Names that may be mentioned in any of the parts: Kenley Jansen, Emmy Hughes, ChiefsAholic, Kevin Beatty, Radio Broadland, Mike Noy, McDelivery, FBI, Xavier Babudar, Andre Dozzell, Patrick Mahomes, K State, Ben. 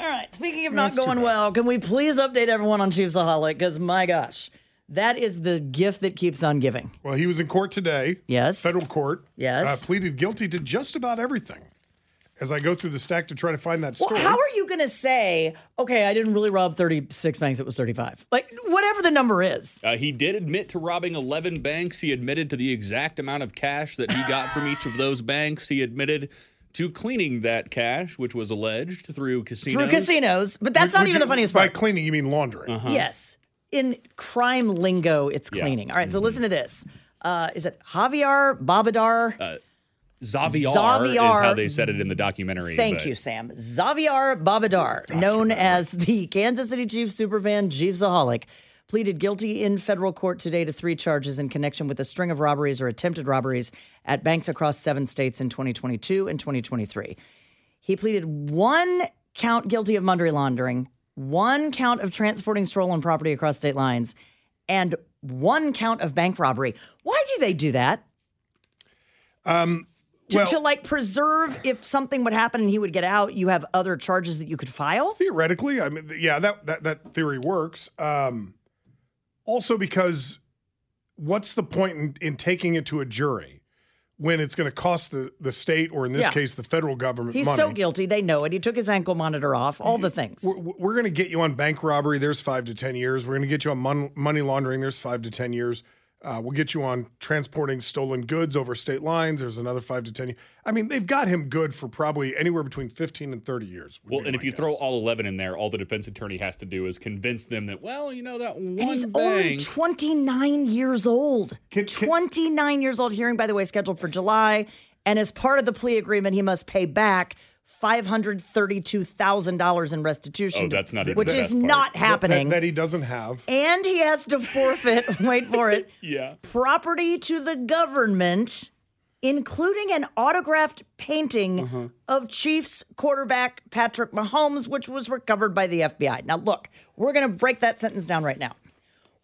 All right, speaking of not going well, can we please update everyone on ChiefsAholic? Because, my gosh, that is the gift that keeps on giving. Well, he was in court today. Yes. Federal court. Yes. Pleaded guilty to just about everything. As I go through the stack to try to find that story. Well, how are you going to say, okay, I didn't really rob 36 banks, it was 35? Like, whatever the number is. He did admit to robbing 11 banks. He admitted to the exact amount of cash that he got from each of those banks. He admitted to cleaning that cash, which was alleged through casinos. But that's not even the funniest part. By cleaning, you mean laundering. Uh-huh. Yes. In crime lingo, it's cleaning. Yeah. All right, so listen to this. Is it Xavier Babudar? Xavier is how they said it in the documentary. Thank you, Sam. Xavier Babudar, known as the Kansas City Chiefs superfan ChiefsAholic, pleaded guilty in federal court today to three charges in connection with a string of robberies or attempted robberies at banks across seven states in 2022 and 2023. He pleaded one count guilty of money laundering, one count of transporting stolen property across state lines, and one count of bank robbery. Why do they do that? To preserve if something would happen and he would get out, you have other charges that you could file? Theoretically, I mean, yeah, that theory works. Also because what's the point in taking it to a jury when it's going to cost the state or, in this case, the federal government money? He's so guilty. They know it. He took his ankle monitor off, all the things. We're going to get you on bank robbery. There's 5 to 10 years. We're going to get you on money laundering. There's 5 to 10 years. We'll get you on transporting stolen goods over state lines. There's another 5 to 10 years. I mean, they've got him good for probably anywhere between 15 and 30 years. Well, and if you throw all 11 in there, all the defense attorney has to do is convince them that, well, you know, that one bank. And he's only 29 years old. 29 years old hearing, by the way, scheduled for July. And as part of the plea agreement, he must pay back $532,000 in restitution. Oh, that's not even which is not happening. That he doesn't have. And he has to forfeit, wait for it, property to the government, including an autographed painting of Chiefs quarterback Patrick Mahomes, which was recovered by the FBI. Now, look, we're going to break that sentence down right now.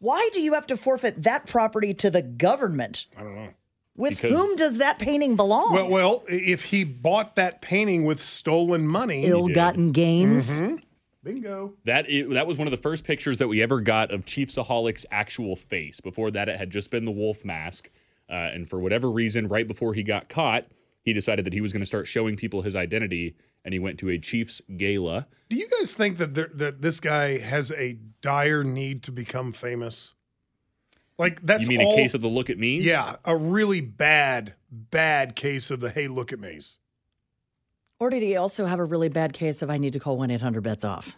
Why do you have to forfeit that property to the government? I don't know. Because whom does that painting belong? Well, if he bought that painting with stolen money. Ill-gotten gains. Mm-hmm. Bingo. That was one of the first pictures that we ever got of ChiefsAholic's actual face. Before that, it had just been the wolf mask. And for whatever reason, right before he got caught, he decided that he was going to start showing people his identity, and he went to a Chiefs gala. Do you guys think that this guy has a dire need to become famous? Like that's you mean a case of the look at me's? Yeah, a really bad case of the hey, look at me's. Or did he also have a really bad case of I need to call 1-800-BETS-OFF?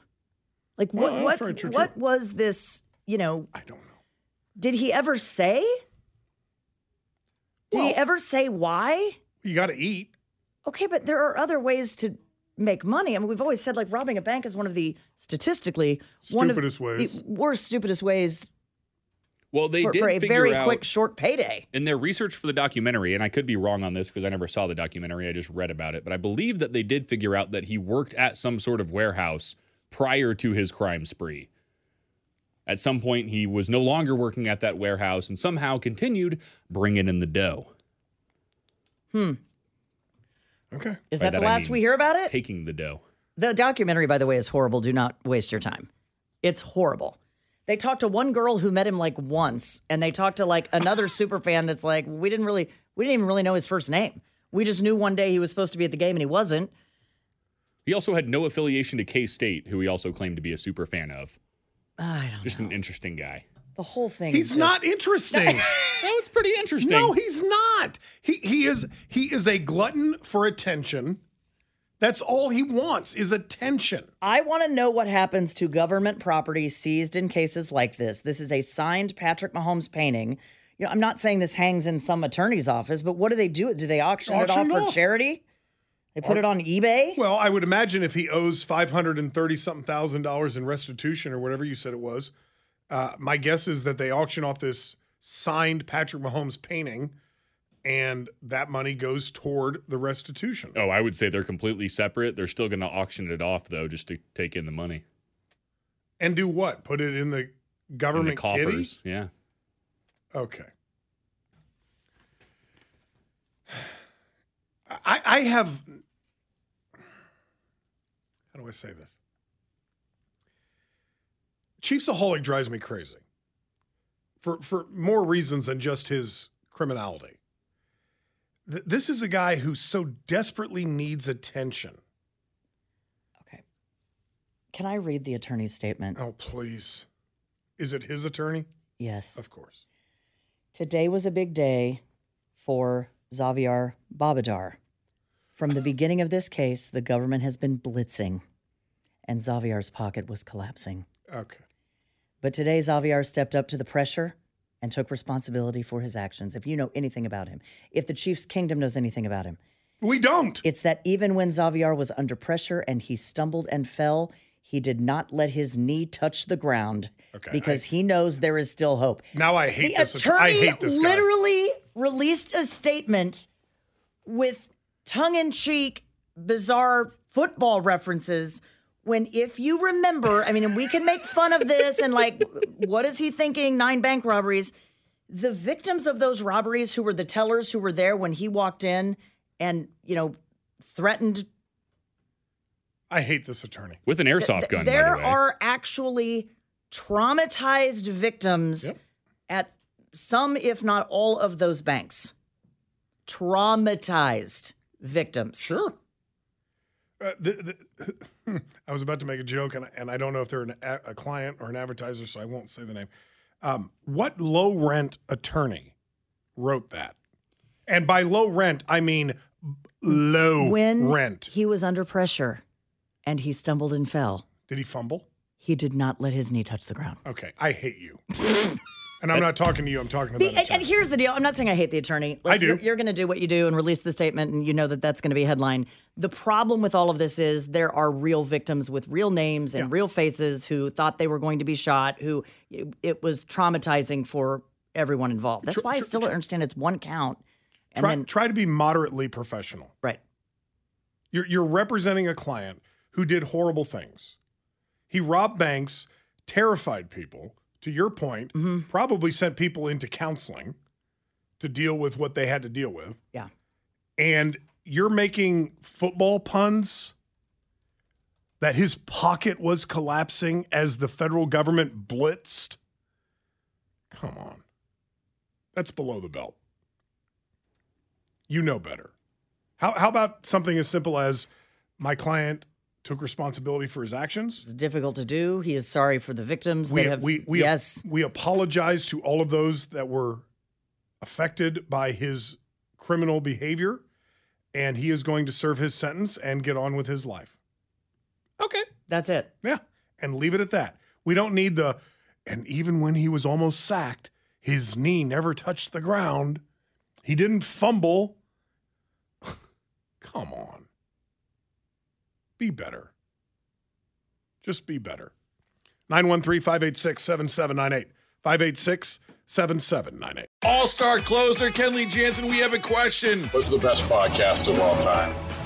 Like what was this? You know, I don't know. Did he ever say? Did he ever say why? You got to eat. Okay, but there are other ways to make money. I mean, we've always said like robbing a bank is one of the statistically stupidest ways. The worst, stupidest ways. Well, they did figure out for a very quick, short payday. In their research for the documentary, and I could be wrong on this because I never saw the documentary, I just read about it, but I believe that they did figure out that he worked at some sort of warehouse prior to his crime spree. At some point, he was no longer working at that warehouse and somehow continued bringing in the dough. Okay. Is that the last we hear about it? Taking the dough. The documentary, by the way, is horrible. Do not waste your time. It's horrible. They talked to one girl who met him like once, and they talked to like another super fan that's like, we didn't even really know his first name. We just knew one day he was supposed to be at the game and he wasn't. He also had no affiliation to K State, who he also claimed to be a super fan of. I don't know. Just an interesting guy. The whole thing. He's not interesting. No, it's pretty interesting. No, he's not. He is a glutton for attention. That's all he wants is attention. I want to know what happens to government property seized in cases like this. This is a signed Patrick Mahomes painting. You know, I'm not saying this hangs in some attorney's office, but what do they do? Do they auction it off for charity? They put it on eBay? Well, I would imagine if he owes $530,000 in restitution or whatever you said it was, my guess is that they auction off this signed Patrick Mahomes painting. And that money goes toward the restitution. Oh, I would say they're completely separate. They're still going to auction it off, though, just to take in the money. And do what? Put it in the government coffers? Kitty? Yeah. Okay. I have... How do I say this? ChiefsAholic drives me crazy. For more reasons than just his criminality. This is a guy who so desperately needs attention. Okay. Can I read the attorney's statement? Oh, please. Is it his attorney? Yes. Of course. Today was a big day for Xavier Babudar. From the beginning of this case, the government has been blitzing, and Xavier's pocket was collapsing. Okay. But today, Xavier stepped up to the pressure and took responsibility for his actions. If you know anything about him, if the Chiefs Kingdom knows anything about him. We don't. It's that even when Xavier was under pressure and he stumbled and fell, he did not let his knee touch the ground because he knows there is still hope. Now I hate this. The attorney literally released a statement with tongue-in-cheek, bizarre football references when, if you remember, I mean, and we can make fun of this and like, what is he thinking? 9 bank robberies. The victims of those robberies who were the tellers who were there when he walked in and, you know, threatened. I hate this attorney. With an airsoft gun, there by the way. Are actually traumatized victims at some, if not all, of those banks. Traumatized victims. Sure. I was about to make a joke, and I don't know if they're a client or an advertiser, so I won't say the name. What low-rent attorney wrote that? And by low rent, I mean low rent. He was under pressure, and he stumbled and fell. Did he fumble? He did not let his knee touch the ground. Okay, I hate you. And I'm not talking to you. I'm talking to that attorney. And here's the deal. I'm not saying I hate the attorney. Like, I do. You're going to do what you do and release the statement, and you know that that's going to be a headline. The problem with all of this is there are real victims with real names and real faces who thought they were going to be shot, who it was traumatizing for everyone involved. That's why I still don't understand it's one count. And try to be moderately professional. Right. You're representing a client who did horrible things. He robbed banks, terrified people. To your point, probably sent people into counseling to deal with what they had to deal with. Yeah. And you're making football puns that his pocket was collapsing as the federal government blitzed. Come on. That's below the belt. You know better. How about something as simple as my client took responsibility for his actions. It's difficult to do. He is sorry for the victims. We apologize to all of those that were affected by his criminal behavior, and he is going to serve his sentence and get on with his life. Okay. That's it. Yeah, and leave it at that. We don't need the, and even when he was almost sacked, his knee never touched the ground. He didn't fumble. Come on. Be better. Just be better. 913-586-7798. 586-7798. All-star closer Kenley Jansen, we have a question. What's the best podcast of all time?